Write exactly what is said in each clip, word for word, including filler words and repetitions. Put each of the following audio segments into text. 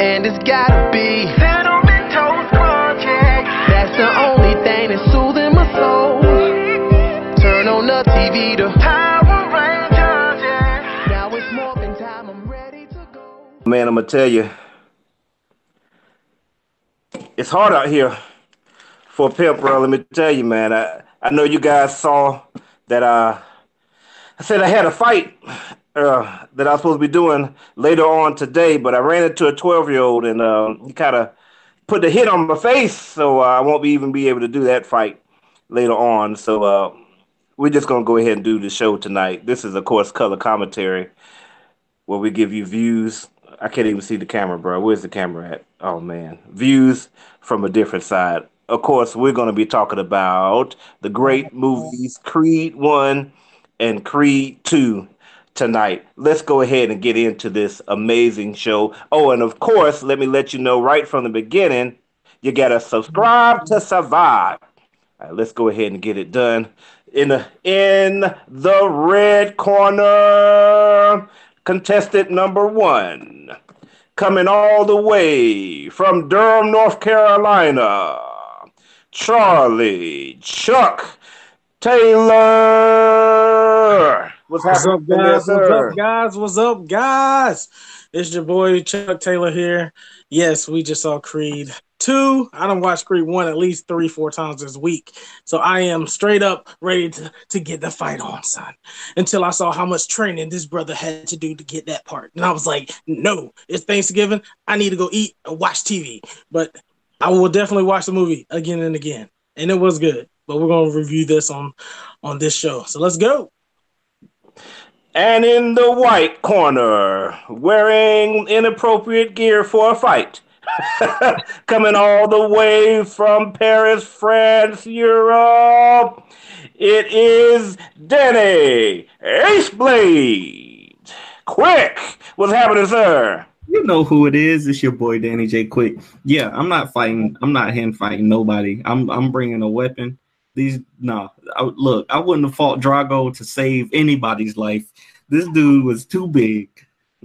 and it's gotta be Cinnamon Toast Crunchies. That's the only thing that's soothing my soul. Turn on the T V to Power Rangers, yeah. Now it's morning time, I'm ready to go. Man, I'm gonna tell you, it's hard out here for a pimp, bro. Let me tell you, man. I, I know you guys saw that uh, I said I had a fight Uh, that I was supposed to be doing later on today, but I ran into a twelve-year-old and uh, he kind of put the hit on my face, so uh, I won't be even be able to do that fight later on. So uh, we're just going to go ahead and do the show tonight. This is, of course, Color Commentary, where we give you views. I can't even see the camera, bro. Where's the camera at? Oh, man. Views from a different side. Of course, we're going to be talking about the great movies Creed one and Creed two. Tonight, let's go ahead and get into this amazing show. Oh, and of course, let me let you know right from the beginning, you gotta subscribe to survive. All right, let's go ahead and get it done. In the in the red corner, contestant number one, coming all the way from Durham, North Carolina, Charlie Chuck Taylor. What's happening? What's up, guys? What's up, guys? What's up, guys? It's your boy Chuck Taylor here. Yes, we just saw Creed two. I done watched Creed one at least three, four times this week. So I am straight up ready to, to get the fight on, son. Until I saw how much training this brother had to do to get that part. And I was like, no, it's Thanksgiving. I need to go eat and watch T V. But I will definitely watch the movie again and again. And it was good. But we're going to review this on, on this show. So let's go. And in the white corner, wearing inappropriate gear for a fight, coming all the way from Paris, France, Europe, it is Danny Ace Blade Quick. What's happening, sir? You know who it is. It's your boy Danny J. Quick. Yeah, I'm not fighting. I'm not hand fighting nobody. I'm I'm bringing a weapon. These no, I, look, I wouldn't have fought Drago to save anybody's life. This dude was too big.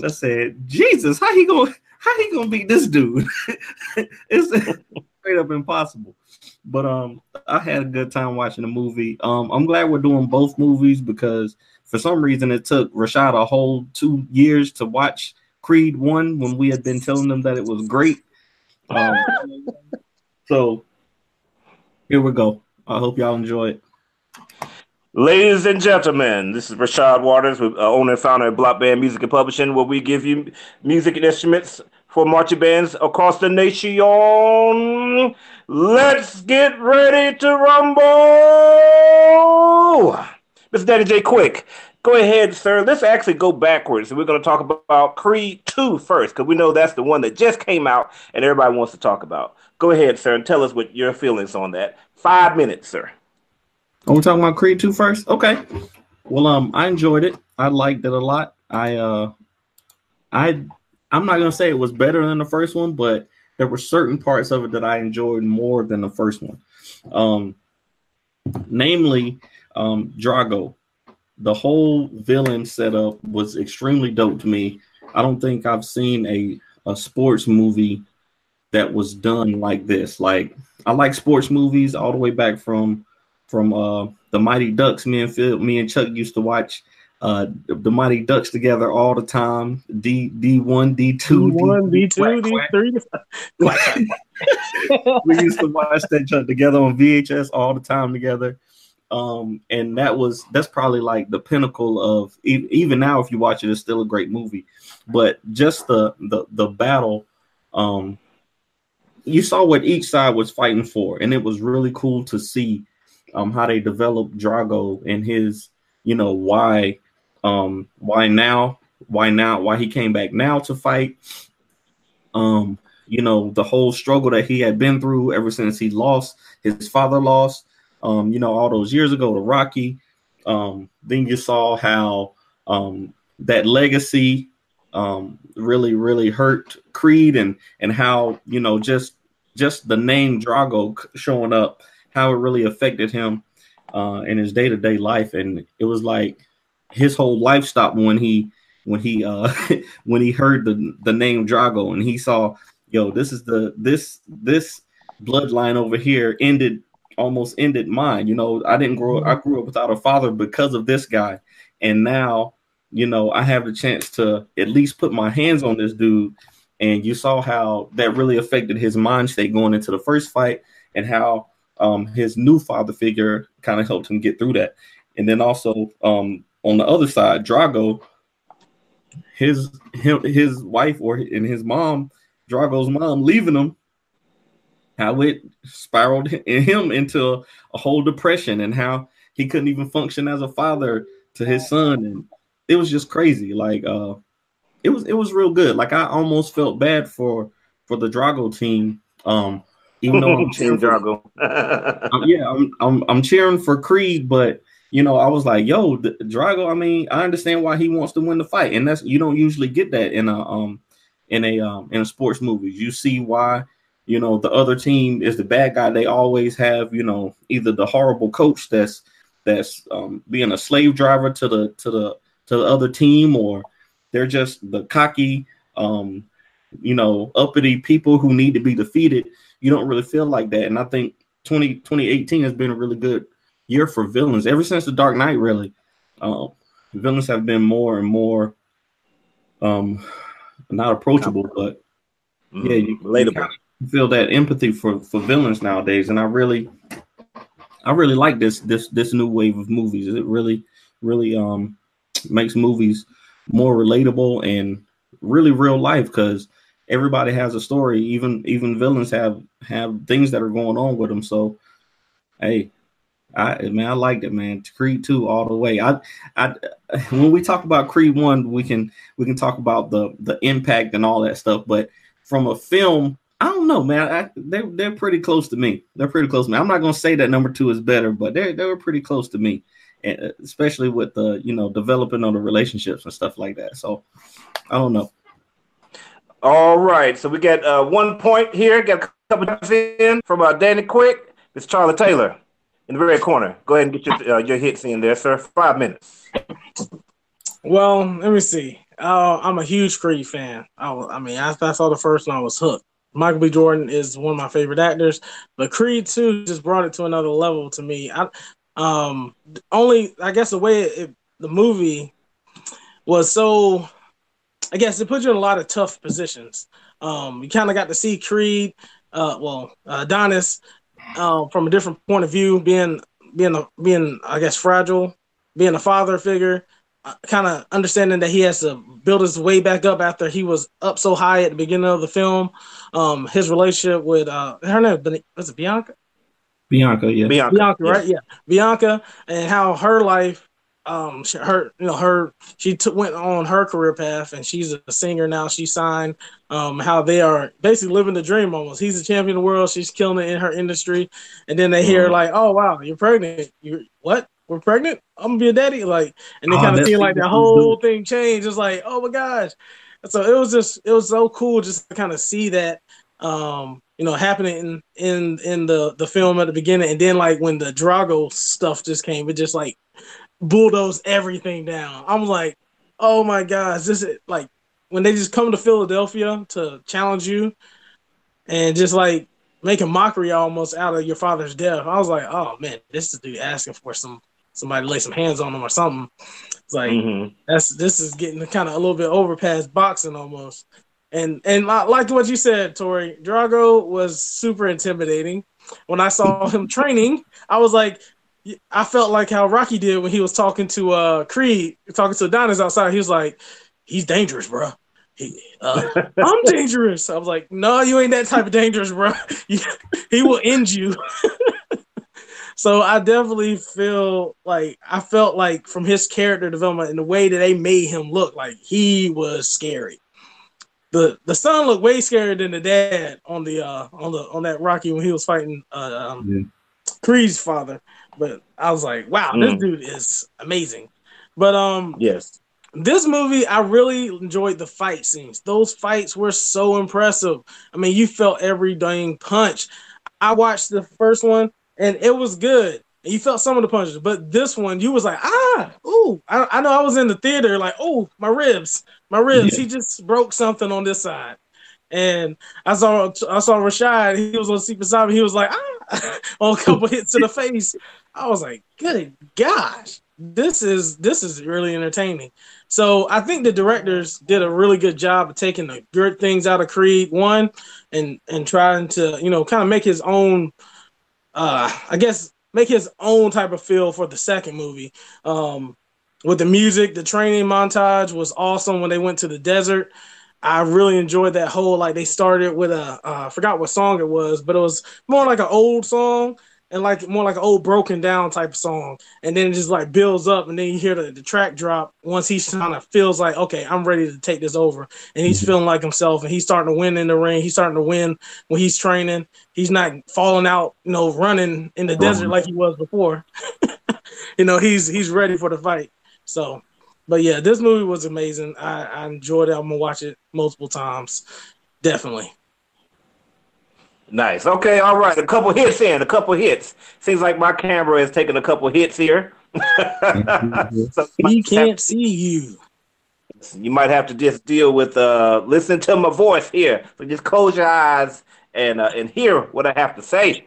I said, Jesus, how he gonna how he gonna beat this dude? It's straight up impossible. But um, I had a good time watching the movie. Um, I'm glad we're doing both movies because for some reason it took Rashad a whole two years to watch Creed One when we had been telling them that it was great. Um, so here we go. I hope y'all enjoy it. Ladies and gentlemen, this is Rashad Waters, owner and founder of Block Band Music and Publishing, where we give you music and instruments for marching bands across the nation. Let's get ready to rumble! Mister Danny J. Quick, go ahead, sir. Let's actually go backwards. We're going to talk about Creed two first, because we know that's the one that just came out and everybody wants to talk about. Go ahead, sir, and tell us what your feelings on that. Five minutes, sir. Are we talking about Creed two first? Okay. Well, um, I enjoyed it. I liked it a lot. I, uh, I, I'm not gonna say it was better than the first one, but there were certain parts of it that I enjoyed more than the first one. Um, namely, um, Drago. The whole villain setup was extremely dope to me. I don't think I've seen a a sports movie that was done like this. Like, I like sports movies all the way back from from uh, The Mighty Ducks. Me and Phil, me and Chuck used to watch uh, The Mighty Ducks together all the time. D D1, D2, D1, D2, D3. We used to watch that junk together on V H S all the time together. Um, and that was that's probably like the pinnacle of even now. If you watch it, it's still a great movie. But just the the the battle. Um, You saw what each side was fighting for, and it was really cool to see um, how they developed Drago and his, you know, why, um, why now, why now, why he came back now to fight. Um, you know, the whole struggle that he had been through ever since he lost, his father lost, um, you know, all those years ago to Rocky. Um, then you saw how um, that legacy Um, really, really hurt Creed, and and how, you know, just just the name Drago showing up, how it really affected him uh, in his day to day life, and it was like his whole life stopped when he when he uh when he heard the the name Drago, and he saw, yo, this is the this this bloodline over here ended almost ended mine. You know, I didn't grow I grew up without a father because of this guy, and now, you know, I have the chance to at least put my hands on this dude. And you saw how that really affected his mind state going into the first fight, and how um, his new father figure kind of helped him get through that. And then also um, on the other side, Drago, his him, his wife or and his mom, Drago's mom, leaving him, how it spiraled him into a whole depression, and how he couldn't even function as a father to his son. And it was just crazy. Like, uh, it was it was real good. Like, I almost felt bad for for the Drago team. Um, even though I'm cheering Drago. um, yeah, I'm, I'm I'm cheering for Creed, but you know, I was like, yo, the, Drago. I mean, I understand why he wants to win the fight, and that's, you don't usually get that in a um in a um in a sports movie. You see why, you know, the other team is the bad guy. They always have, you know, either the horrible coach that's that's um being a slave driver to the to the to the other team, or they're just the cocky, um, you know, uppity people who need to be defeated. You don't really feel like that. And I think twenty eighteen has been a really good year for villains. Ever since The Dark Knight, really, uh, villains have been more and more um, not approachable, but mm-hmm. yeah, you, relatable. You feel that empathy for, for villains nowadays. And I really, I really like this this this new wave of movies. It really, really um, makes movies more relatable and really real life, because everybody has a story. Even even villains have have things that are going on with them. So, hey, I man, I liked it, man. Creed two all the way. I I when we talk about Creed one, we can we can talk about the the impact and all that stuff. But from a film, I don't know, man. I, they they're pretty close to me. They're pretty close to me. I'm not gonna say that number two is better, but they they were pretty close to me. And especially with the, you know, developing on the relationships and stuff like that. So I don't know. All right. So we got uh, one point here. Got a couple of in from uh, Danny Quick. It's Charlie Taylor in the very corner. Go ahead and get your, uh, your hits in there, sir. Five minutes. Well, let me see. Uh, I'm a huge Creed fan. I, was, I mean, I, I saw the first one. I was hooked. Michael B. Jordan is one of my favorite actors. But Creed two just brought it to another level to me. I Um, only I guess the way it, it, the movie was so, I guess it put you in a lot of tough positions. Um, you kind of got to see Creed, uh, well, uh, Adonis, uh, from a different point of view, being being a, being I guess fragile, being a father figure, uh, kind of understanding that he has to build his way back up after he was up so high at the beginning of the film. Um, his relationship with uh, her name was it Bianca. Bianca, yeah, Bianca, Bianca right? Yeah. yeah, Bianca, and how her life, um, she, her, you know, her, she took went on her career path, and she's a singer now. She signed, um, how they are basically living the dream almost. He's a champion of the world. She's killing it in her industry, and then they hear mm-hmm. like, "Oh wow, you're pregnant. You what? We're pregnant? I'm gonna be a daddy." Like, and they oh, kind of feel like the whole thing changed. It's like, oh my gosh. And so it was just, it was so cool just to kind of see that. Um, you know, happening in, in, in the, the film at the beginning. And then like when the Drago stuff just came, it just like bulldozed everything down. I'm like, oh my gosh, this is like when they just come to Philadelphia to challenge you and just like make a mockery almost out of your father's death. I was like, oh man, this is dude asking for some, somebody to lay some hands on him or something. It's like, mm-hmm. that's, this is getting kind of a little bit overpast boxing almost. And and like what you said, Tori, Drago was super intimidating. When I saw him training, I was like, I felt like how Rocky did when he was talking to uh, Creed, talking to Adonis outside. He was like, he's dangerous, bro. He, uh, I'm dangerous. I was like, no, you ain't that type of dangerous, bro. He will end you. So I definitely feel like I felt like from his character development and the way that they made him look, like he was scary. The the son looked way scarier than the dad on the uh, on the on that Rocky when he was fighting uh, um, yeah. Creed's father. But I was like, wow, mm. this dude is amazing. But um, yes, this movie I really enjoyed the fight scenes. Those fights were so impressive. I mean, you felt every dang punch. I watched the first one and it was good. and you felt some of the punches, but this one you was like, ah, ooh, I, I know I was in the theater like, oh, my ribs, my ribs. Yeah. He just broke something on this side, and I saw I saw Rashad. He was on Secret Saba. He was like, ah, on a couple hits to the face. I was like, good gosh, this is this is really entertaining. So I think the directors did a really good job of taking the good things out of Creed One, and and trying to, you know, kind of make his own. Uh, I guess make his own type of feel for the second movie. Um, with the music, the training montage was awesome when they went to the desert. I really enjoyed that whole, like, they started with a, uh, I forgot what song it was, but it was more like an old song and like more like an old broken down type of song. And then it just like builds up, and then you hear the, the track drop once he kind of feels like, okay, I'm ready to take this over. And he's feeling like himself, and he's starting to win in the ring. He's starting to win when he's training. He's not falling out, you know, running in the desert like he was before. You know, he's he's ready for the fight. So, but yeah, this movie was amazing. I, I enjoyed it. I'm gonna watch it multiple times, definitely. Nice. Okay. All right. A couple hits in. A couple hits. Seems like my camera is taking a couple hits here. So he can't see you. You might have to just deal with uh, listen to my voice here. So just close your eyes and uh, and hear what I have to say.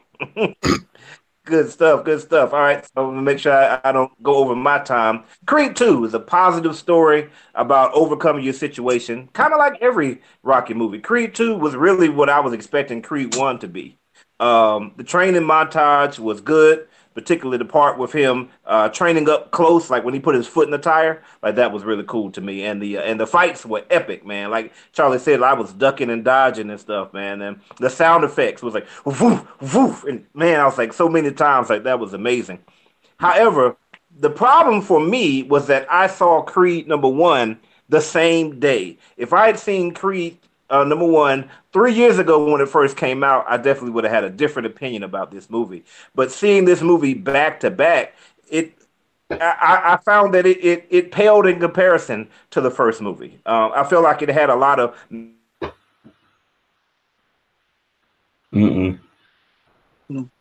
Good stuff. Good stuff. All right. So make sure I, I don't go over my time. Creed two is a positive story about overcoming your situation, kind of like every Rocky movie. Creed two was really what I was expecting Creed one to be. Um, the training montage was good, particularly the part with him uh, training up close, like when he put his foot in the tire. Like, that was really cool to me. And the uh, and the fights were epic, man. Like Charlie said, I was ducking and dodging and stuff, man. And the sound effects was like, woof, woof. And man, I was like, so many times, like, that was amazing. However, the problem for me was that I saw Creed number one the same day. If I had seen Creed Uh, number one, three years ago when it first came out, I definitely would have had a different opinion about this movie. But seeing this movie back to back, it I, I found that it, it it paled in comparison to the first movie. Uh, I feel like it had a lot of mm mm.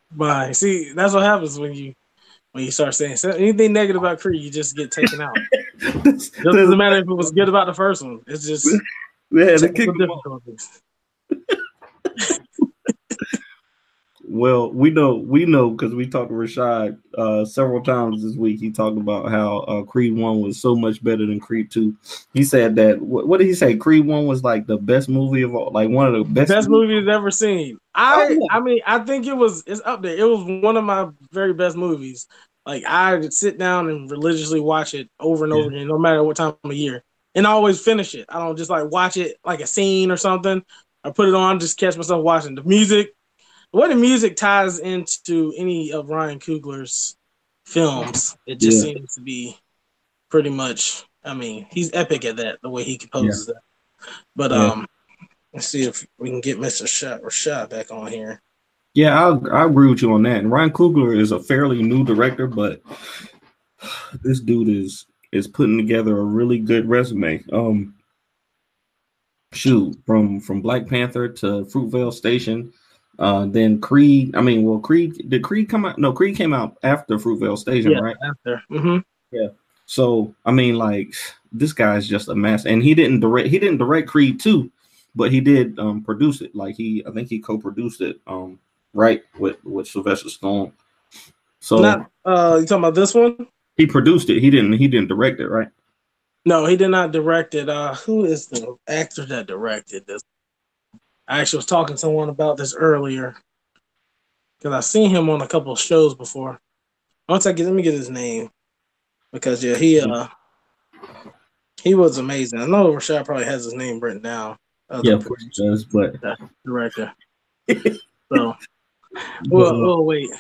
Bye. See, that's what happens when you when you start saying anything negative about Creed, you just get taken out. It doesn't matter if it was good about the first one. It's just. Yeah, the kick Well, we know, we know, because we talked to Rashad uh, several times this week. He talked about how uh, Creed One was so much better than Creed Two. He said that. Wh what did he say? Creed One was like the best movie of all, like one of the best best movies he's ever seen. I, oh, yeah. I mean, I think it was. It's up there. It was one of my very best movies. Like, I sit down and religiously watch it over and over yeah. again, no matter what time of year. And I always finish it. I don't just like watch it like a scene or something. I put it on, just catch myself watching. The music, the way the music ties into any of Ryan Coogler's films, it just yeah. seems to be pretty much, I mean, he's epic at that, the way he composes yeah. that. But yeah. um, let's see if we can get Mister Rashad back on here. Yeah, I, I agree with you on that. And Ryan Coogler is a fairly new director, but this dude is... is putting together a really good resume. Um, shoot, from from Black Panther to Fruitvale Station, uh, then Creed. I mean, well, Creed did Creed come out? No, Creed came out after Fruitvale Station, yeah, right? After, mm-hmm. yeah. So I mean, like, this guy's just a mess, and he didn't direct. He didn't direct Creed two, but he did um, produce it. Like he, I think he co-produced it, um, right, with with Sylvester Stallone. So, Not, uh, you talking about this one? He produced it. He didn't. He didn't direct it, right? No, he did not direct it. Uh, who is the actor that directed this? I actually was talking to someone about this earlier because I've seen him on a couple of shows before. Once I get, let me get his name, because yeah, he uh, he was amazing. I know Rashad probably has his name written down. Yeah, of course he does. But director. So we'll, we'll wait.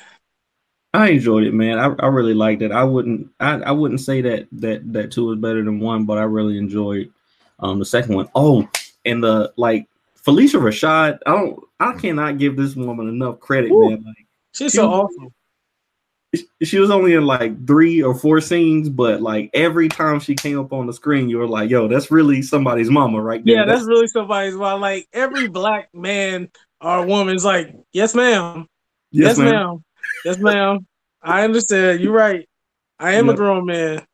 I enjoyed it, man. I, I really liked it. I wouldn't I, I wouldn't say that that that two is better than one, but I really enjoyed um the second one. Oh, and the like Felicia Rashad, I don't I cannot give this woman enough credit, Ooh, man. Like, she's she, so awesome. She was only in like three or four scenes, but like every time she came up on the screen, you were like, yo, that's really somebody's mama right there. Yeah, that's, that's really somebody's mama. Like every black man or woman's like, yes, ma'am. Yes, yes ma'am. Yes, ma'am. I understand. You're right. I am yep. a grown man.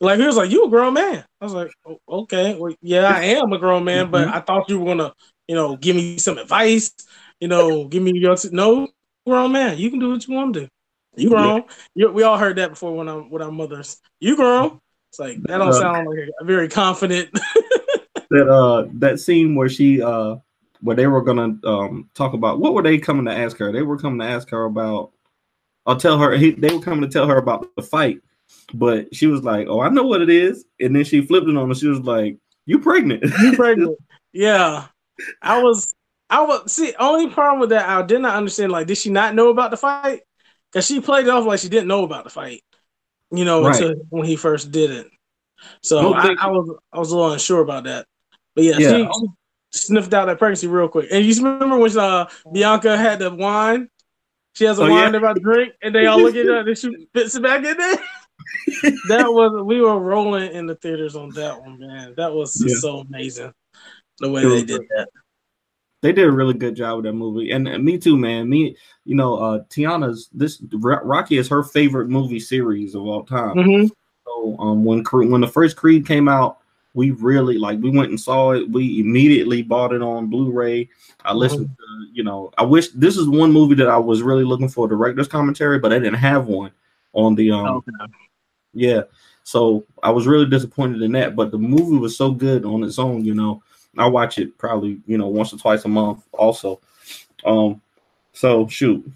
Like, he was like, you a grown man. I was like, oh, okay. Well, yeah, I am a grown man, mm-hmm. but I thought you were going to, you know, give me some advice, you know, give me your... T- no, grown man. You can do what you want to do. You grown. Yeah. You, we all heard that before when I'm, with our mothers. You grown. It's like, that don't uh, sound like a very confident... that uh, that scene where she... uh. Where they were gonna um, talk about what were they coming to ask her? They were coming to ask her about, or tell her he, they were coming to tell her about the fight, but she was like, "Oh, I know what it is," and then she flipped it on and she was like, "You pregnant? You pregnant?" Yeah, I was. I was. See, only problem with that I did not understand. Like, did she not know about the fight? Because she played it off like she didn't know about the fight. You know, right. until when he first did it. So I, I was. I was a little unsure about that. But yeah. yeah. She, sniffed out that pregnancy real quick. And you remember when uh, Bianca had the wine? She has a oh, wine yeah. they're about to drink, and they all look at her, and she fits it back in there? That was, we were rolling in the theaters on that one, man. That was just yeah. so amazing, the way they did that. They did a really good job with that movie. And, and me too, man. Me, you know, uh, Tiana's, this Rocky is her favorite movie series of all time. Mm-hmm. So um, when when the first Creed came out, we really like we went and saw it. We immediately bought it on Blu-ray. I listened to, you know, I wish this is one movie that I was really looking for a director's commentary, but I didn't have one on the um okay. yeah. So I was really disappointed in that. But the movie was so good on its own, you know. I watch it probably, you know, once or twice a month also. Um so shoot.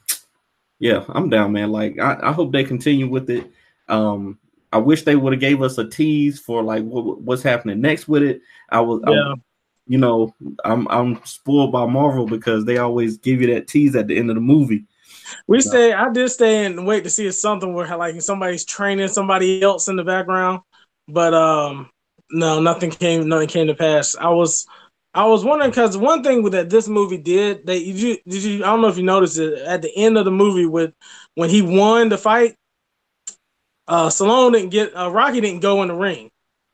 Yeah, I'm down, man. Like I, I hope they continue with it. Um I wish they would have gave us a tease for like what, what's happening next with it. I was, yeah. you know, I'm I'm spoiled by Marvel because they always give you that tease at the end of the movie. We uh, stay, I did stay and wait to see if something where like somebody's training somebody else in the background, but um, no, nothing came, nothing came to pass. I was, I was wondering because one thing that this movie did, they you, did you, I don't know if you noticed it at the end of the movie with when he won the fight. Uh, Stallone didn't get uh, Rocky didn't go in the ring.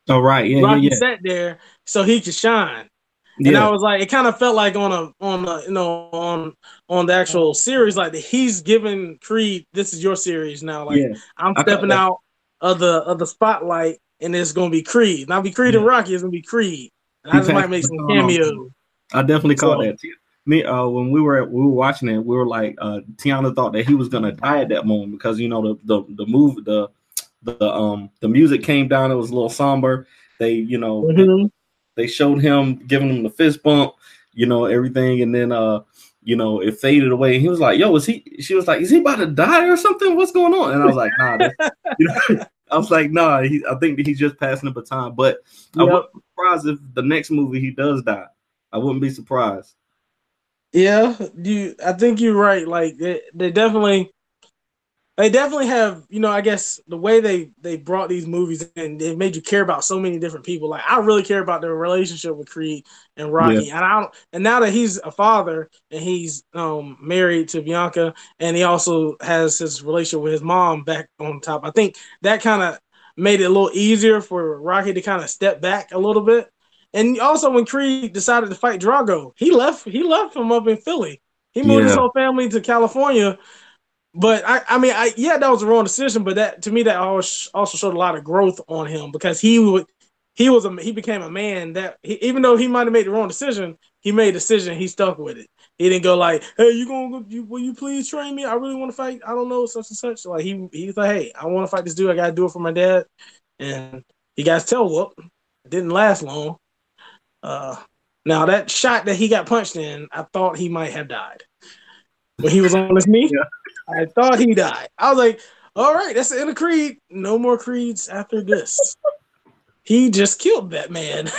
Oh right, yeah, Rocky yeah, yeah. sat there so he could shine. And yeah. I was like, it kind of felt like on a on a, you know on on the actual series like that he's giving Creed, this is your series now. Like yeah. I'm stepping out of the of the spotlight, and it's gonna be Creed. Now be Creed yeah. and Rocky, it's gonna be Creed. And I just might make some cameos. I definitely so, call that. Me, uh, when we were we were watching it, we were like, uh, Tiana thought that he was gonna die at that moment because you know the the the move the The um the music came down. It was a little somber. They you know mm-hmm. they showed him giving him the fist bump, you know everything, and then uh you know it faded away. He was like, "Yo, is he?" She was like, "Is he about to die or something? What's going on?" And I was like, "Nah." That's, you know, I was like, "Nah." He, I think that he's just passing the baton. But yep. I wouldn't be surprised if the next movie he does die. I wouldn't be surprised. Yeah, you. I think you're right. Like they, they definitely. They definitely have, you know, I guess the way they, they brought these movies in, they made you care about so many different people. Like, I really care about their relationship with Creed and Rocky. Yeah. And I don't, and now that he's a father and he's um, married to Bianca, and he also has his relationship with his mom back on top, I think that kind of made it a little easier for Rocky to kind of step back a little bit. And also when Creed decided to fight Drago, he left, he left him up in Philly. He moved yeah. his whole family to California. But I, I mean, I yeah, that was a wrong decision. But that to me, that always, also showed a lot of growth on him because he would, he was a, he became a man that he, even though he might have made the wrong decision, he made a decision. He stuck with it. He didn't go like, "Hey, you gonna you, will you please train me? I really want to fight. I don't know such and such." Like he he's like, "Hey, I want to fight this dude. I gotta do it for my dad." And he got his tail whooped. It didn't last long. Uh, now that shot that he got punched in, I thought he might have died when he was on his knee. Yeah. I thought he died. I was like, all right, that's the end of Creed. No more Creeds after this. He just killed that man.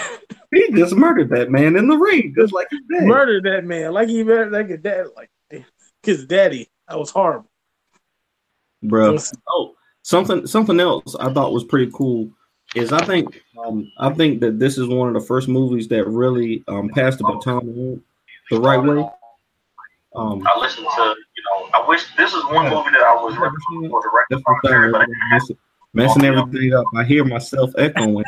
He just murdered that man in the ring, just like his dad. Murdered that man. Like he murdered like his dad, like his daddy. That was horrible. Bro. Oh, something something else I thought was pretty cool is I think um, I think that this is one of the first movies that really um, passed the baton the right way. Um, I listened to, you know, I wish this is one yeah. movie that I was recommending for the commentary, but messing, messing everything up. I hear myself echoing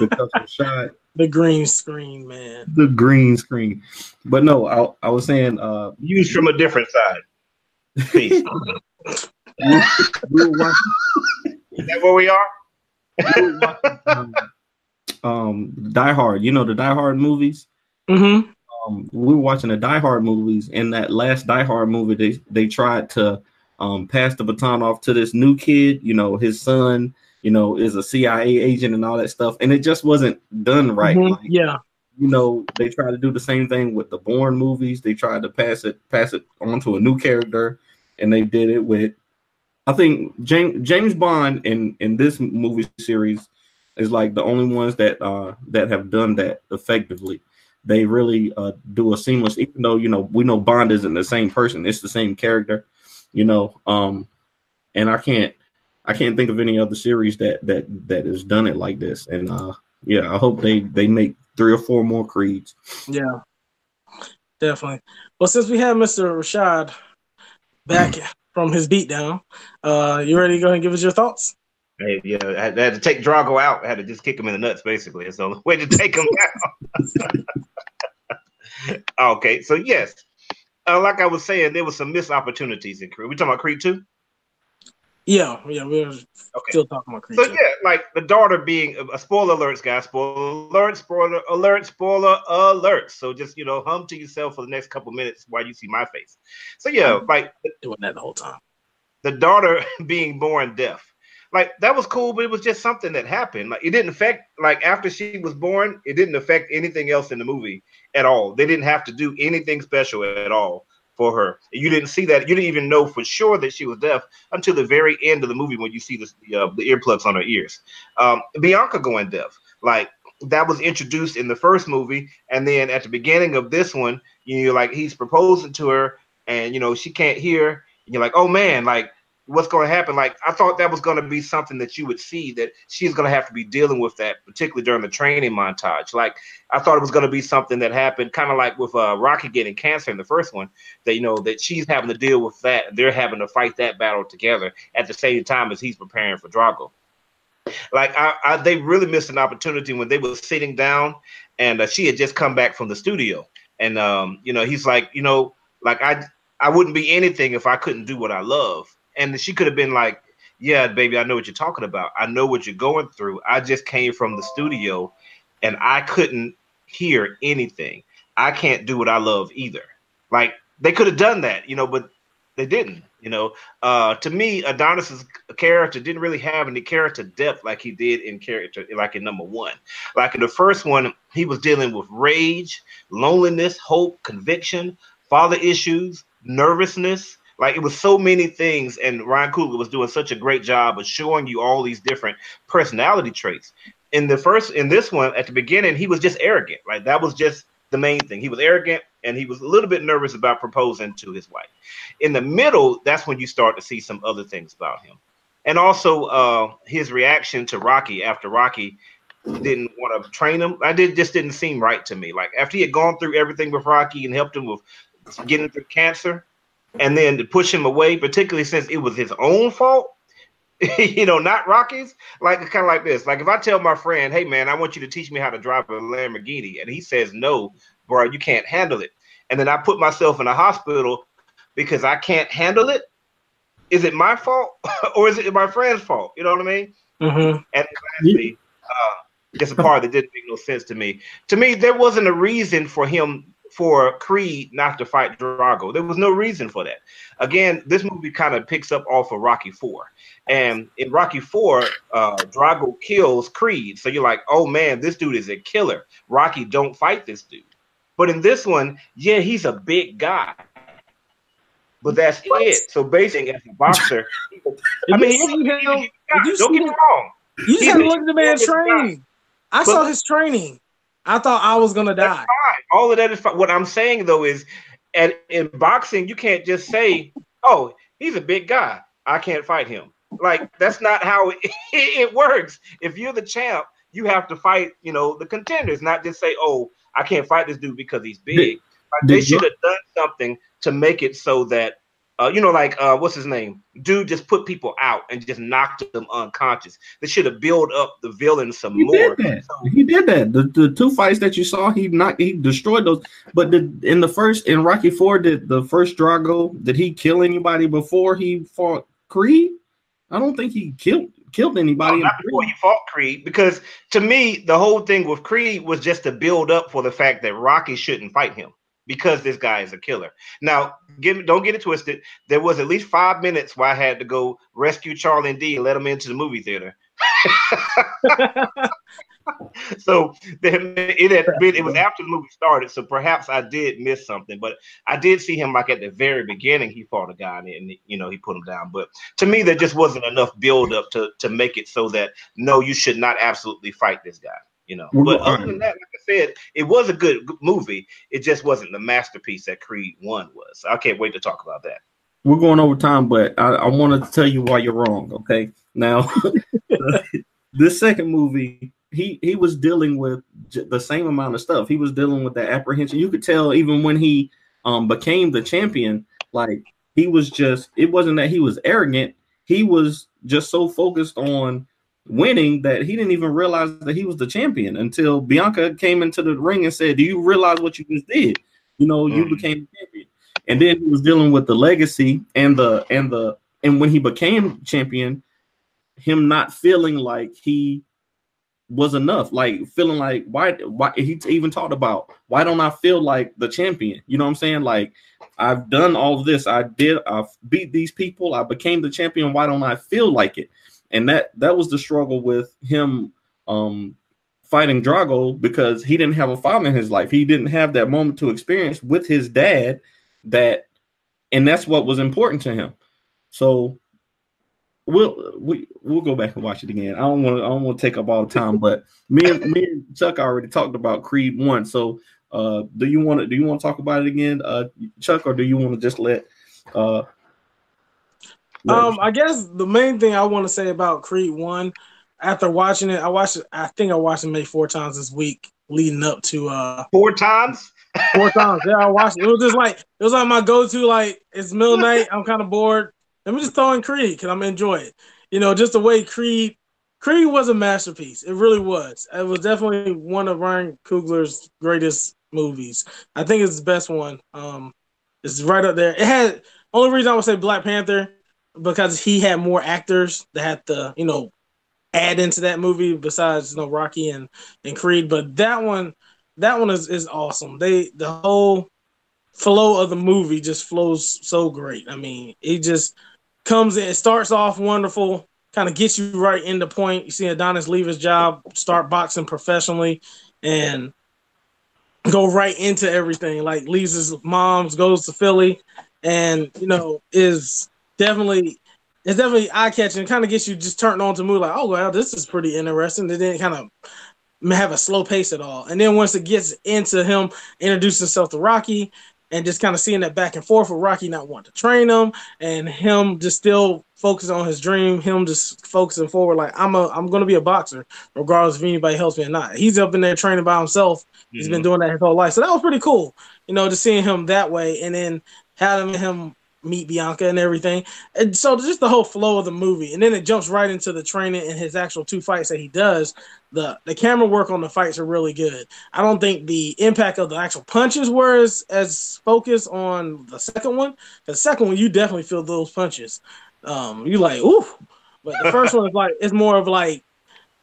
because of Rashad. The green screen, man. The green screen. But no, I I was saying, uh, used from a different side. We, we were watching, is that where we are? We were watching, um, um, Die Hard. You know the Die Hard movies. Mm-hmm. Um, we were watching the Die Hard movies, and that last Die Hard movie, they they tried to um, pass the baton off to this new kid. You know, his son, you know, is a C I A agent and all that stuff, and it just wasn't done right. Mm-hmm. Like, yeah. You know, they tried to do the same thing with the Bourne movies. They tried to pass it, pass it on to a new character, and they did it with, I think James James Bond in, in this movie series is like the only ones that uh, that have done that effectively. They really uh, do a seamless, even though you know we know Bond isn't the same person; it's the same character, you know. Um, and I can't I can't think of any other series that that that has done it like this. And uh, yeah, I hope they they make three or four more Creeds. Yeah, definitely. Well, since we have Mister Rashad back from his beatdown, uh, you ready to go ahead and give us your thoughts? Hey, yeah, I had to take Drago out. I had to just kick him in the nuts, basically. It's the only way to take him out. Okay, so yes, uh, like I was saying, there were some missed opportunities in Creed. We talking about Creed two? Yeah, yeah, we're okay. Still talking about Creed. So, yeah, like the daughter being a uh, spoiler alerts, guys. Spoiler alert, spoiler alert, spoiler alert. So, just you know, hum to yourself for the next couple minutes while you see my face. So, yeah, I'm like doing that the whole time. The daughter being born deaf, like that was cool, but it was just something that happened. Like, it didn't affect, like, after she was born, it didn't affect anything else in the movie at all. They didn't have to do anything special at all for her. You didn't see that. You didn't even know for sure that she was deaf until the very end of the movie when you see this, uh, the earplugs on her ears. Um, Bianca going deaf, like that was introduced in the first movie, and then at the beginning of this one, you're like, he's proposing to her, and you know she can't hear. And you're like, oh man, like what's going to happen? Like I thought that was going to be something that you would see, that she's going to have to be dealing with that, particularly during the training montage. Like I thought it was going to be something that happened kind of like with uh, Rocky getting cancer in the first one, that, you know, that she's having to deal with that. They're having to fight that battle together at the same time as he's preparing for Drago. Like I, I, they really missed an opportunity when they were sitting down and uh, she had just come back from the studio. And, um, you know, he's like, you know, like I, I wouldn't be anything if I couldn't do what I love. And she could have been like, yeah, baby, I know what you're talking about. I know what you're going through. I just came from the studio and I couldn't hear anything. I can't do what I love either. Like they could have done that, you know, but they didn't, you know. Uh, to me, Adonis's character didn't really have any character depth like he did in character, like in number one. Like in the first one, he was dealing with rage, loneliness, hope, conviction, father issues, nervousness. Like it was so many things, and Ryan Coogler was doing such a great job of showing you all these different personality traits. In the first, in this one, at the beginning, he was just arrogant. Like that was just the main thing. He was arrogant, and he was a little bit nervous about proposing to his wife. In the middle, that's when you start to see some other things about him, and also uh, his reaction to Rocky after Rocky didn't want to train him. I did just didn't seem right to me. Like after he had gone through everything with Rocky and helped him with getting through cancer. And then to push him away, particularly since it was his own fault, you know, not Rocky's. Like it's kind of like this. Like if I tell my friend, hey, man, I want you to teach me how to drive a Lamborghini. And he says, no, bro, you can't handle it. And then I put myself in a hospital because I can't handle it. Is it my fault or is it my friend's fault? You know what I mean? Mm-hmm. And lastly, uh, just a part that didn't make no sense to me. To me, there wasn't a reason for him for Creed not to fight Drago. There was no reason for that. Again, this movie kind of picks up off of Rocky four. And in Rocky four, uh, Drago kills Creed. So you're like, oh man, this dude is a killer. Rocky, don't fight this dude. But in this one, yeah, he's a big guy. But that's what? It. So basically, as a boxer, I mean, he's him, a guy. Don't get me wrong. You just had to look at the man's training. I but, saw his training. I thought I was gonna die. All of that is fine. What I'm saying though is, and in boxing, you can't just say, "Oh, he's a big guy. I can't fight him." Like that's not how it, it works. If you're the champ, you have to fight, you know, the contenders, not just say, "Oh, I can't fight this dude because he's big." Like, they should have done something to make it so that, uh, you know, like uh, what's his name? Dude just put people out and just knocked them unconscious. They should have built up the villain some he more. Did that. So, he did that. The, the two fights that you saw, he knocked, he destroyed those. But the, in the first, in Rocky four, did the first Drago, did he kill anybody before he fought Creed? I don't think he killed killed anybody. No, not before he fought Creed, because to me, the whole thing with Creed was just to build up for the fact that Rocky shouldn't fight him because this guy is a killer. Now, get, don't get it twisted. There was at least five minutes where I had to go rescue Charlie and D and let him into the movie theater. So it had been, it was after the movie started, so perhaps I did miss something, but I did see him like at the very beginning. He fought a guy and, you know, he put him down. But to me, there just wasn't enough build up to to make it so that no, you should not absolutely fight this guy, you know. But other than that, like I said, it was a good movie. It just wasn't the masterpiece that Creed one was. I can't wait to talk about that. We're going over time, but I, I wanted to tell you why you're wrong. Okay, now this second movie, he he was dealing with j- the same amount of stuff. He was dealing with the apprehension. You could tell even when he um, became the champion, like he was just, it wasn't that he was arrogant. He was just so focused on winning that he didn't even realize that he was the champion until Bianca came into the ring and said, "Do you realize what you just did? You know, mm. you became the champion." And then he was dealing with the legacy and the and the and when he became champion, him not feeling like he was enough, like feeling like why why he even talked about, why don't I feel like the champion? You know what I'm saying? Like, I've done all of this, I did, I've beat these people, I became the champion. Why don't I feel like it? And that that was the struggle with him um, fighting Drago, because he didn't have a father in his life. He didn't have that moment to experience with his dad. That, and that's what was important to him. So we'll we we'll go back and watch it again. I don't want to I don't want to take up all the time, but me and me and Chuck already talked about Creed one. So uh, do you want to do you want to talk about it again, uh, Chuck, or do you want to just let? Uh, let um, I guess the main thing I want to say about Creed one, after watching it, I watched I think I watched it maybe four times this week leading up to uh, four times. Four times, yeah. I watched it. It was just like it was like my go-to. Like, it's middle night, I'm kind of bored. Let me just throw in Creed because I'm enjoying it. You know, just the way Creed, Creed was a masterpiece. It really was. It was definitely one of Ryan Coogler's greatest movies. I think it's the best one. Um, it's right up there. It had, only reason I would say Black Panther, because he had more actors that had to, you know, add into that movie besides, you know, Rocky and and Creed. But that one. That one is, is awesome. They the whole flow of the movie just flows so great. I mean, it just comes in. It starts off wonderful, kind of gets you right into point. You see Adonis leave his job, start boxing professionally, and go right into everything. Like, leaves his mom's, goes to Philly, and, you know, is definitely it's definitely eye catching. Kind of gets you just turned on to move. Like, oh well, this is pretty interesting. They didn't kind of have a slow pace at all. And then once it gets into him introducing himself to Rocky and just kind of seeing that back and forth with Rocky not wanting to train him and him just still focusing on his dream, him just focusing forward like, I'm a, I'm going to be a boxer regardless if anybody helps me or not. He's up in there training by himself. He's mm-hmm. been doing that his whole life. So that was pretty cool, you know, just seeing him that way and then having him meet Bianca and everything. And so just the whole flow of the movie. And then it jumps right into the training and his actual two fights that he does. The the camera work on the fights are really good. I don't think the impact of the actual punches were as, as focused on the second one. The second one, you definitely feel those punches. Um, you like, ooh. But the first one is like, it's more of like,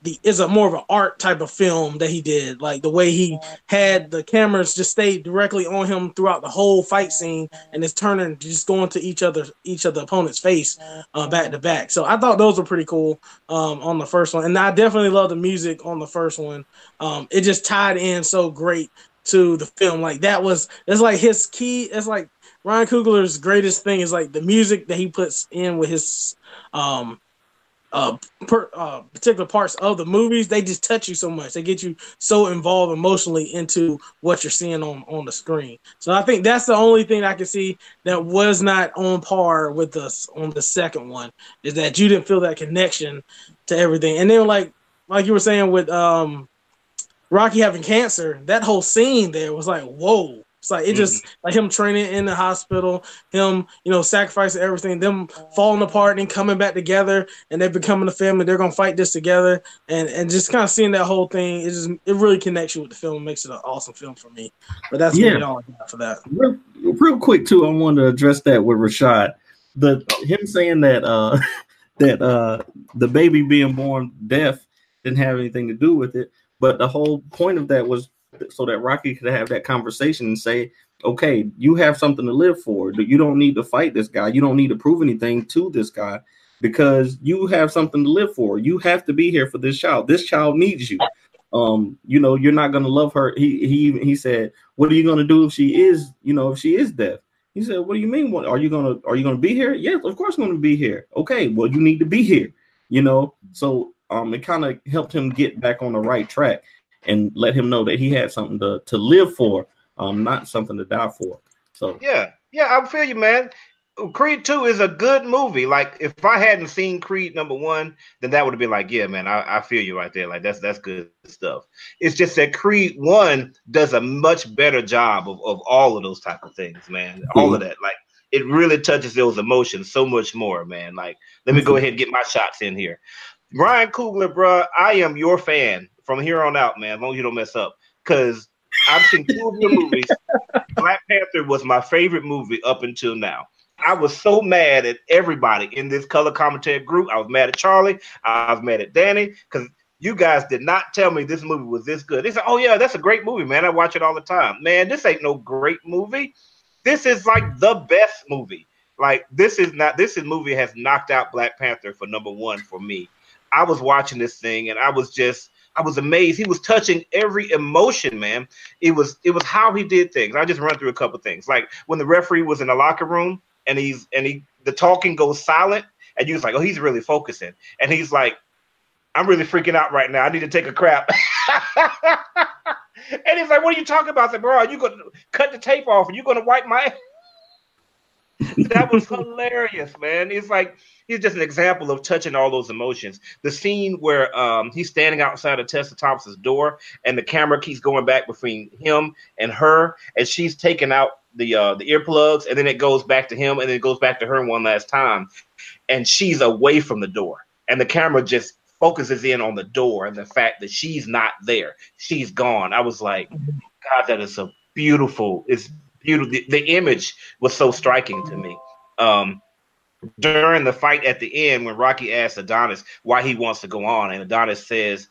the is a more of an art type of film that he did. Like the way he had the cameras just stayed directly on him throughout the whole fight scene, and it's turning, just going to each other, each of the opponent's face uh, back to back. So I thought those were pretty cool um, on the first one, and I definitely love the music on the first one. Um, it just tied in so great to the film. Like that was, it's like his key. It's like Ryan Coogler's greatest thing is like the music that he puts in with his. Um, Uh, per, uh, particular parts of the movies, they just touch you so much. They get you so involved emotionally into what you're seeing on, on the screen. So I think that's the only thing I can see that was not on par with us on the second one, is that you didn't feel that connection to everything. And then like like you were saying with um, Rocky having cancer, that whole scene there was like, whoa. It's like it just like him training in the hospital, him, you know, sacrificing everything, them falling apart and coming back together, and they're becoming a family. They're gonna fight this together, and and just kind of seeing that whole thing, it just it really connects you with the film, makes it an awesome film for me. But that's yeah. really all I got for that. Real, real quick too, I wanted to address that with Rashad. the him saying that uh, that uh, the baby being born deaf didn't have anything to do with it. But the whole point of that was so that Rocky could have that conversation and say, okay, you have something to live for. You don't need to fight this guy. You don't need to prove anything to this guy because you have something to live for. You have to be here for this child. This child needs you. Um, you know, you're not going to love her. He he he said, what are you going to do if she is, you know, if she is deaf? He said, what do you mean? What, are you going to, are you going to be here? Yes, of course I'm going to be here. Okay, well, you need to be here, you know? So um, it kind of helped him get back on the right track and let him know that he had something to, to live for, um, not something to die for. So yeah, yeah, I feel you, man. Creed two is a good movie. Like, if I hadn't seen Creed number one, then that would have been like, yeah, man, I, I feel you right there. Like, that's that's good stuff. It's just that Creed one does a much better job of, of all of those type of things, man. Mm-hmm. All of that. Like, it really touches those emotions so much more, man. Like, let me go ahead and get my shots in here. Ryan Coogler, bro, I am your fan from here on out, man, as long as you don't mess up. Because I've seen two of your movies. Black Panther was my favorite movie up until now. I was so mad at everybody in this color commentary group. I was mad at Charlie. I was mad at Danny because you guys did not tell me this movie was this good. They said, oh, yeah, that's a great movie, man. I watch it all the time. Man, this ain't no great movie. This is like the best movie. Like, this is not, this movie has knocked out Black Panther for number one for me. I was watching this thing and I was just, I was amazed. He was touching every emotion, man. It was, it was how he did things. I just run through a couple things. Like when the referee was in the locker room, And he's and he the talking goes silent, and you're like, oh, he's really focusing. And he's like, I'm really freaking out right now. I need to take a crap. And he's like, what are you talking about? I said, bro, are you gonna cut the tape off and you're gonna wipe my That was hilarious, man. It's like he's just an example of touching all those emotions. The scene where um, he's standing outside of Tessa Thompson's door, and the camera keeps going back between him and her, and she's taking out the uh, the earplugs, and then it goes back to him, and then it goes back to her one last time, and she's away from the door, and the camera just focuses in on the door and the fact that she's not there, she's gone. I was like, God, that is so beautiful. It's beautiful. The, the image was so striking to me. Um, during the fight at the end, when Rocky asks Adonis why he wants to go on, and Adonis says,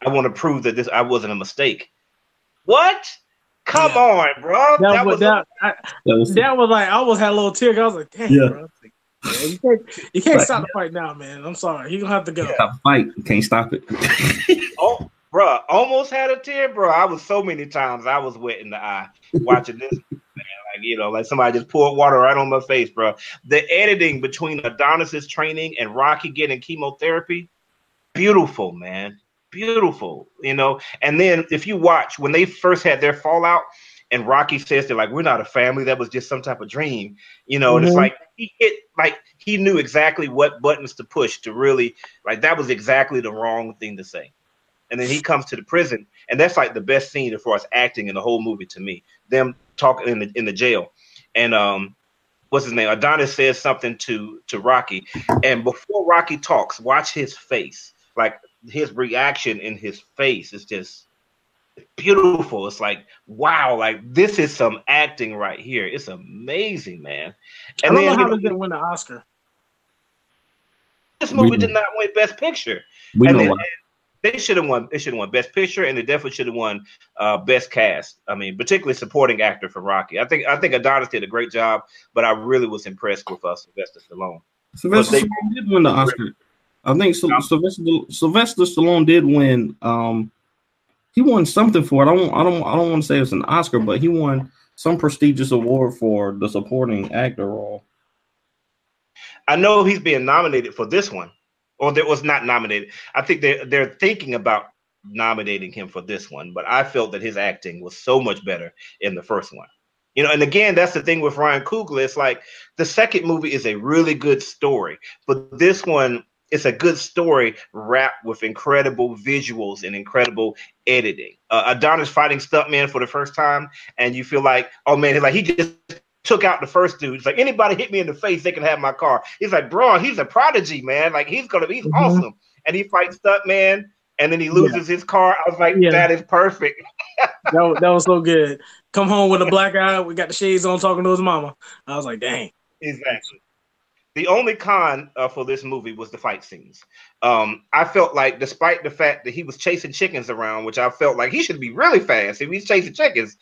"I want to prove that this I wasn't a mistake." What? Come yeah. on, bro. That, that was that, a, I, that, was, that was like I almost had a little tear. I was like, "Damn, yeah. bro, like, yeah, you can't, you can't stop the fight now, man. I'm sorry, you're gonna have to go. Yeah, fight, you can't stop it." Oh, bro, almost had a tear, bro. I was so many times I was wet in the eye watching this. Like, you know, like somebody just poured water right on my face, bro. The editing between Adonis's training and Rocky getting chemotherapy, beautiful, man. Beautiful, you know. And then if you watch, when they first had their fallout and Rocky says they're like, we're not a family, that was just some type of dream, you know, mm-hmm. and it's like he hit, like he knew exactly what buttons to push to really, like that was exactly the wrong thing to say. And then he comes to the prison, and that's like the best scene as far as acting in the whole movie to me, them talking in the in the jail. And um what's his name, Adonis says something to to Rocky, and before Rocky talks, watch his face, like his reaction in his face is just beautiful. It's like, wow, like this is some acting right here. It's amazing, man. And I don't then, know how you know, they didn't win the Oscar. This movie we, did not win Best Picture. We and know then, they should have won. They should have won Best Picture, and they definitely should have won uh, Best Cast. I mean, particularly supporting actor for Rocky. I think I think Adonis did a great job, but I really was impressed with uh, Sylvester Stallone. Sylvester they, Stallone did win the Oscar. I think Syl- Sylvester Sylvester Stallone did win. Um, he won something for it. I don't. I don't. I don't want to say it's an Oscar, but he won some prestigious award for the supporting actor role. I know he's being nominated for this one, or that was not nominated. I think they they're thinking about nominating him for this one, but I felt that his acting was so much better in the first one. You know, and again, that's the thing with Ryan Coogler. It's like the second movie is a really good story, but this one. It's a good story wrapped with incredible visuals and incredible editing. Uh, Adonis fighting stuntman for the first time, and you feel like, oh man, he's like, he just took out the first dude. He's like, anybody hit me in the face, they can have my car. He's like, bro, he's a prodigy, man. Like he's gonna be he's mm-hmm. awesome. And he fights stuntman, and then he loses yeah. his car. I was like, yeah. that is perfect. that, that was so good. Come home with a black eye. We got the shades on, talking to his mama. I was like, dang. Exactly. The only con uh, for this movie was the fight scenes. Um, I felt like, despite the fact that he was chasing chickens around, which I felt like he should be really fast if he's chasing chickens,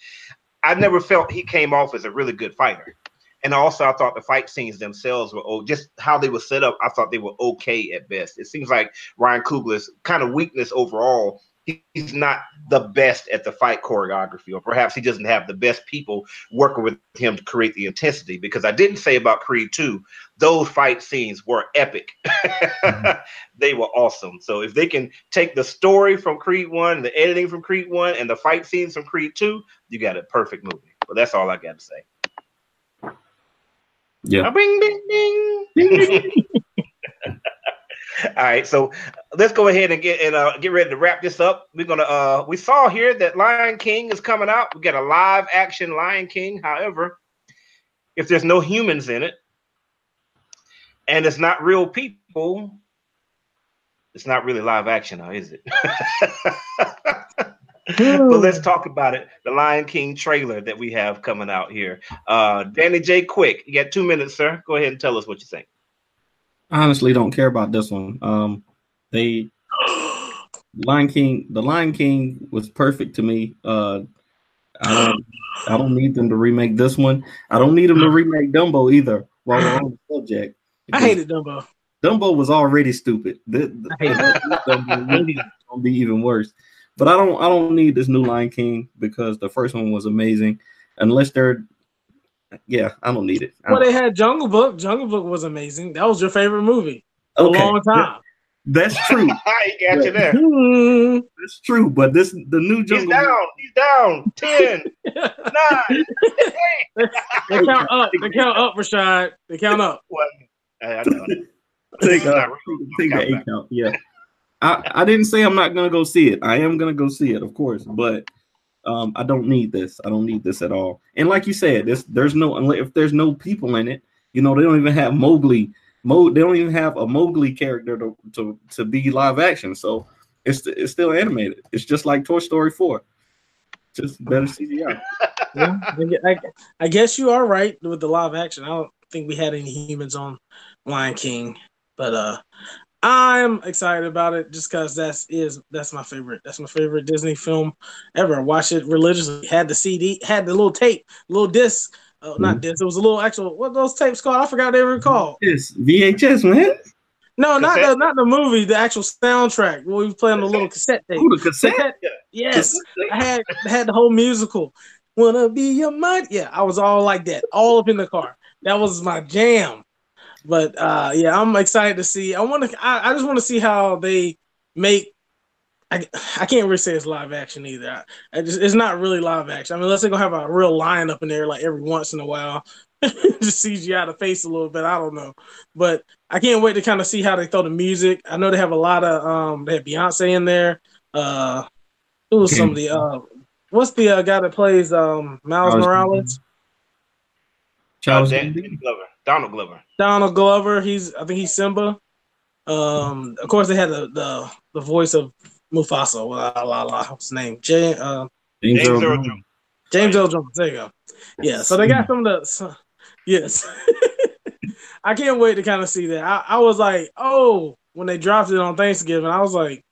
I never felt he came off as a really good fighter. And also, I thought the fight scenes themselves were oh, just how they were set up. I thought they were okay at best. It seems like Ryan Coogler's kind of weakness overall, he's not the best at the fight choreography, or perhaps he doesn't have the best people working with him to create the intensity. Because I didn't say about Creed two, those fight scenes were epic. Mm-hmm. They were awesome. So if they can take the story from Creed one, the editing from Creed one, and the fight scenes from Creed two, you got a perfect movie. But that's all I got to say. Yeah. Bing, bing, bing. Ding, ding. All right, so let's go ahead and get and uh, get ready to wrap this up. We're gonna uh, we saw here that Lion King is coming out. We got a live action Lion King. However, if there's no humans in it and it's not real people, it's not really live action, now, is it? But let's talk about it. The Lion King trailer that we have coming out here. Uh, Danny J. Quick, you got two minutes, sir. Go ahead and tell us what you think. I honestly don't care about this one. Um, they Lion King, the Lion King was perfect to me. Uh, I don't, I don't need them to remake this one. I don't need them to remake Dumbo either. While we're on the subject, I hated Dumbo. Dumbo was already stupid. The, the, I hated Dumbo. It's gonna be even worse. But I don't I don't need this new Lion King because the first one was amazing. Unless they're yeah, I don't need it. Don't. Well, they had Jungle Book. Jungle Book was amazing. That was your favorite movie for okay. a long time. That's true. I got you there. That's true. But this the new Jungle Book. He's down. He's down. Ten. Nine. They count up. They count up, Rashad. They count up. What? I know. Take, uh, take the eight count. Yeah. I, I didn't say I'm not going to go see it. I am going to go see it, of course, but um, I don't need this. I don't need this at all. And like you said, this, there's no if there's no people in it, you know, they don't even have Mowgli. Mo, they don't even have a Mowgli character to, to, to be live action. So it's it's still animated. It's just like Toy Story four. Just better C G I. Yeah, I, I guess you are right with the live action. I don't think we had any humans on Lion King, but uh. I'm excited about it just because that's is that's my favorite. That's my favorite Disney film ever. I watch it religiously. Had the C D, had the little tape, little disc. Uh, mm-hmm. Not disc. It was a little actual. What those tapes called? I forgot they were called. Yes, V H S, man. No, not cassette? the not the movie. The actual soundtrack. We were playing the little cassette tape. Ooh, the cassette. cassette yes, cassette. I had had the whole musical. Wanna be your mud? Yeah, I was all like that, all up in the car. That was my jam. But uh, yeah, I'm excited to see. I want to. I, I just want to see how they make. I, I can't really say it's live action either. I, I just, it's not really live action. I mean, unless they're gonna have a real lion up in there like every once in a while, just C G I the face a little bit. I don't know, but I can't wait to kind of see how they throw the music. I know they have a lot of. Um, they have Beyonce in there. Uh, who was some of the? Uh, what's the uh, guy that plays um Miles Morales? Charles Glover. Donald Glover. Donald Glover. He's. I think he's Simba. Um. Of course, they had the the, the voice of Mufasa. La la la. What's his name? Jay, uh, James Earl Jones. James Earl Jones. There you go. Yeah. So they got some of the. So, yes. I can't wait to kind of see that. I, I was like, oh, when they dropped it on Thanksgiving, I was like,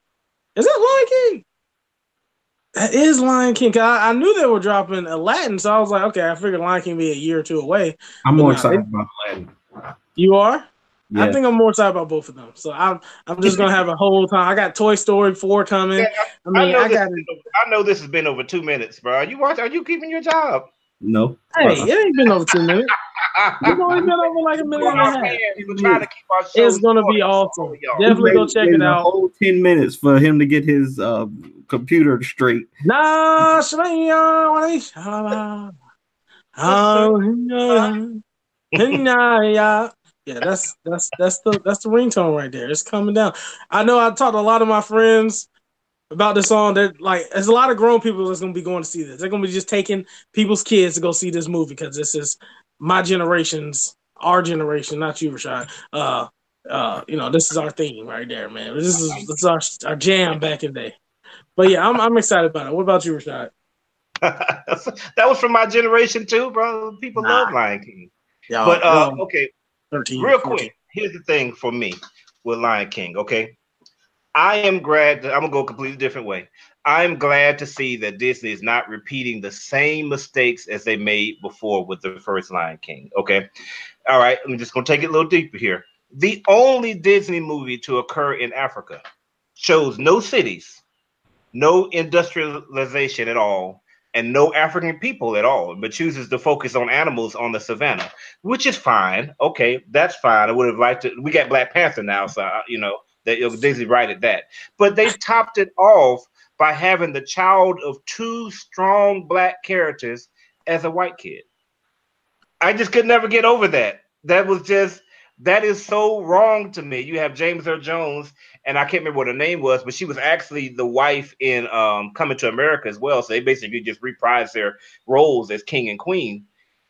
is that Lion King? That is Lion King. I, I knew they were dropping Aladdin, so I was like, okay, I figured Lion King be a year or two away. I'm but more nah, excited they, about Aladdin. You are? Yeah. I think I'm more excited about both of them. So I'm I'm just gonna have a whole time. I got Toy Story four coming. Yeah, I, I mean, I, know I got. Been, I know this has been over two minutes, bro. Are you watch? Are you keeping your job? No. Hey, uh-huh. It ain't been over two minutes. It's only been over like a minute and a half. Trying to keep our it's gonna be awesome. Definitely go check it out. Whole ten minutes for him to get his. Uh, computer straight. Nah, yeah, that's that's that's the that's the ringtone right there. It's coming down. I know I talked to a lot of my friends about this song. They're like, there's a lot of grown people that's gonna be going to see this. They're gonna be just taking people's kids to go see this movie because this is my generation's, our generation, not you, Rashad. Uh, uh, you know, this is our theme right there, man. This is this is our our jam back in the day. But yeah, I'm I'm excited about it. What about you, Rashad? That was from my generation too, bro. People nah. love Lion King. Yo, but uh, yo. okay, thirteen. Real fourteen. Quick, here's the thing for me with Lion King, okay? I am glad, that, I'm gonna go a completely different way. I'm glad to see that Disney is not repeating the same mistakes as they made before with the first Lion King, okay? All right, I'm just gonna take it a little deeper here. The only Disney movie to occur in Africa shows no cities, no industrialization at all, and no African people at all, but chooses to focus on animals on the savannah, which is fine. Okay, that's fine. I would have liked to. We got Black Panther now, so I, you know that Disney righted that. But they topped it off by having the child of two strong black characters as a white kid. I just could never get over that. That was just. That is so wrong to me. You have James Earl Jones, and I can't remember what her name was, but she was actually the wife in um, Coming to America as well. So they basically just reprised their roles as king and queen,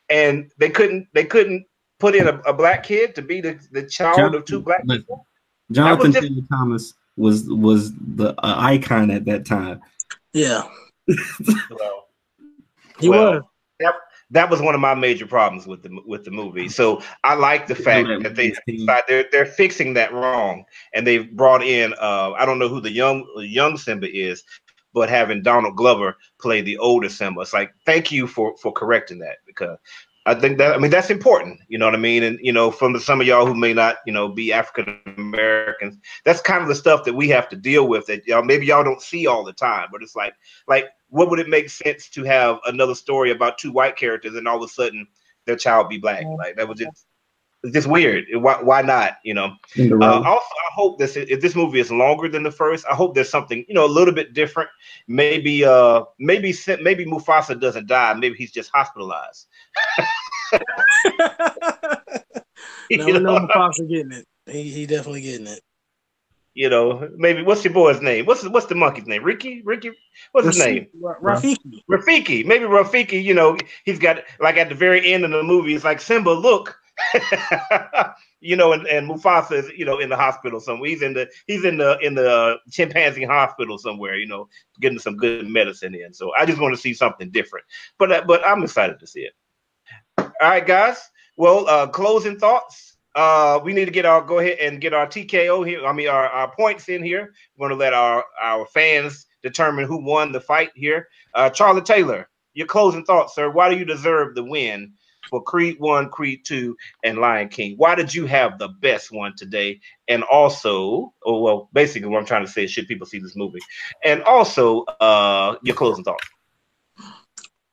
and they couldn't they couldn't put in a, a black kid to be the, the child Jonathan, of two black people. Jonathan was just, Thomas was was the uh, icon at that time. Yeah, well, he well, was. Yep. That was one of my major problems with the with the movie. So I like the fact that they they're they're fixing that wrong, and they've brought in uh, I don't know who the young young Simba is, but having Donald Glover play the older Simba, it's like thank you for for correcting that, because I think that I mean that's important. You know what I mean? And you know, from the, some of y'all who may not you know be African Americans, that's kind of the stuff that we have to deal with that y'all maybe y'all don't see all the time. But it's like like. What would it make sense to have another story about two white characters and all of a sudden their child be black? Like that was just, just weird. Why, why not? You know. Uh, also, I hope this if this movie is longer than the first, I hope there's something you know a little bit different. Maybe, uh, maybe, maybe Mufasa doesn't die. Maybe he's just hospitalized. No, we know Mufasa getting it. He he definitely getting it. You know, maybe what's your boy's name? What's what's the monkey's name? Ricky, Ricky. What's his name? Rafiki. Rafiki. Maybe Rafiki. You know, he's got like at the very end of the movie, it's like Simba, look. You know, and, and Mufasa is you know in the hospital somewhere. He's in the he's in the in the chimpanzee hospital somewhere. You know, getting some good medicine in. So I just want to see something different. But uh, but I'm excited to see it. All right, guys. Well, uh, closing thoughts. Uh, we need to get our go ahead and get our T K O here. I mean, our, our points in here. We're going to let our, our fans determine who won the fight here. Uh, Charlie Taylor, your closing thoughts, sir. Why do you deserve the win for Creed one, Creed two, and Lion King? Why did you have the best one today? And also, oh, well, basically what I'm trying to say is should people see this movie? And also, uh, your closing thoughts.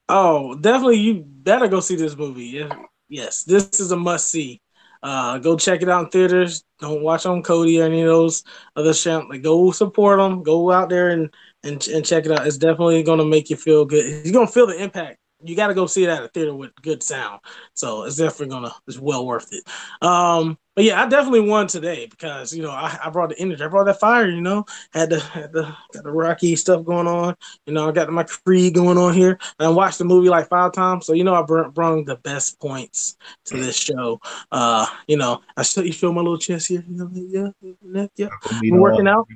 Oh, definitely. You better go see this movie. Yes, this is a must-see. Uh, go check it out in theaters. Don't watch on Cody or any of those other channels. Like, go support them. Go out there and, and and check it out. It's definitely going to make you feel good. You're going to feel the impact. You got to go see it at a theater with good sound. So it's definitely going to – it's well worth it. Um, but, yeah, I definitely won today because, you know, I, I brought the energy. I brought that fire, you know. Had the, had the got the Rocky stuff going on. You know, I got my Creed going on here. And I watched the movie like five times. So, you know, I brought, brought the best points to this show. Uh, you know, I still – you feel my little chest here? You know, yeah, neck, yeah. I'm working out.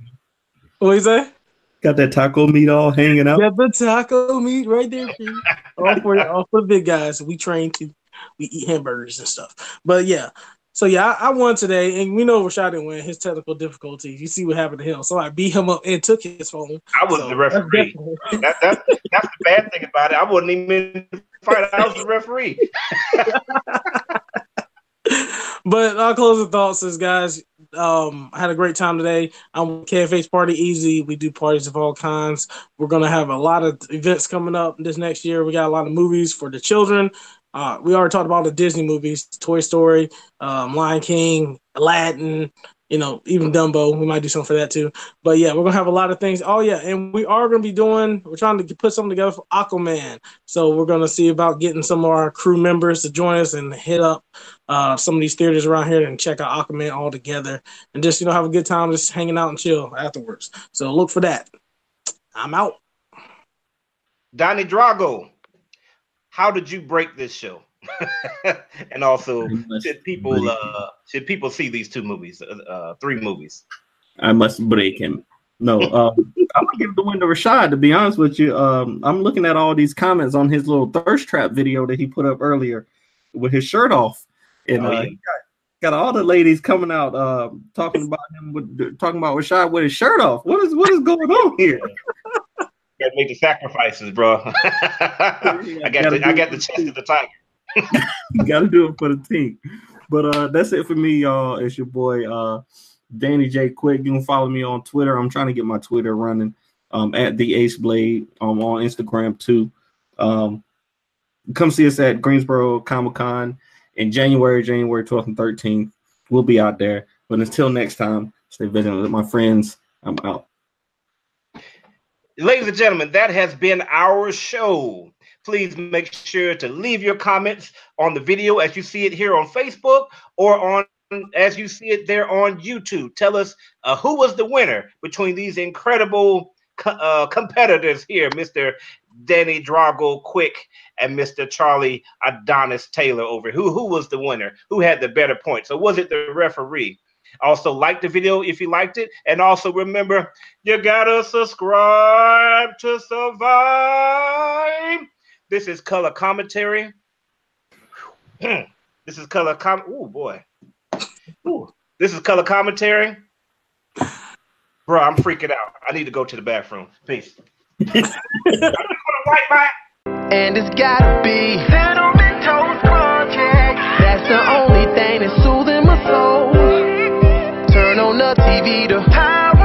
What do you say? Got that taco meat all hanging out. Got the taco meat right there. all, for, all for the big guys. We train to, we eat hamburgers and stuff. But yeah, so yeah, I, I won today. And we know Rashad didn't win. His technical difficulties. You see what happened to him. So I beat him up and took his phone. I was so, the referee. That's, that, that, that's the bad thing about it. I wasn't even fight. I was the referee. But our closing thoughts is, guys, um, I had a great time today. I'm with K F H Party Easy. We do parties of all kinds. We're going to have a lot of events coming up this next year. We got a lot of movies for the children. Uh, we already talked about the Disney movies, Toy Story, um, Lion King, Aladdin, you know, even Dumbo. We might do something for that too. But, yeah, we're going to have a lot of things. Oh, yeah, and we are going to be doing – we're trying to put something together for Aquaman. So we're going to see about getting some of our crew members to join us and hit up uh, some of these theaters around here and check out Aquaman all together and just, you know, have a good time just hanging out and chill afterwards. So look for that. I'm out. Donnie Drago, how did you break this show? And also, should people uh, should people see these two movies, uh, three movies? I must break him. No, uh, I'm gonna give the win to Rashad. To be honest with you, um, I'm looking at all these comments on his little thirst trap video that he put up earlier with his shirt off, and oh, yeah. uh, he, got, Got all the ladies coming out uh, talking about him, with, talking about Rashad with his shirt off. What is what is going on here? Got to make the sacrifices, bro. I got the, I got the chest of the tiger. You got to do it for the team. But uh, that's it for me, y'all. It's your boy uh, Danny J. Quick. You can follow me on Twitter. I'm trying to get my Twitter running um, at the Ace Blade. I'm on Instagram too. Um, come see us at Greensboro Comic Con. In January, January twelfth and thirteenth, we'll be out there. But until next time, stay vigilant with my friends. I'm out. Ladies and gentlemen, that has been our show. Please make sure to leave your comments on the video as you see it here on Facebook or on as you see it there on YouTube. Tell us uh, who was the winner between these incredible co uh, competitors here, Mister Danny Drago Quick and Mister Charlie Adonis Taylor over. Who who was the winner? Who had the better points? So was it the referee? Also, like the video if you liked it. And also remember, you gotta subscribe to survive. This is Color Commentary. This is Color Com. Oh boy. Ooh. This is Color Commentary. Bro, I'm freaking out. I need to go to the bathroom. Peace. And it's gotta be Sentimental Project. That's the only thing that's soothing my soul. Turn on the T V to Power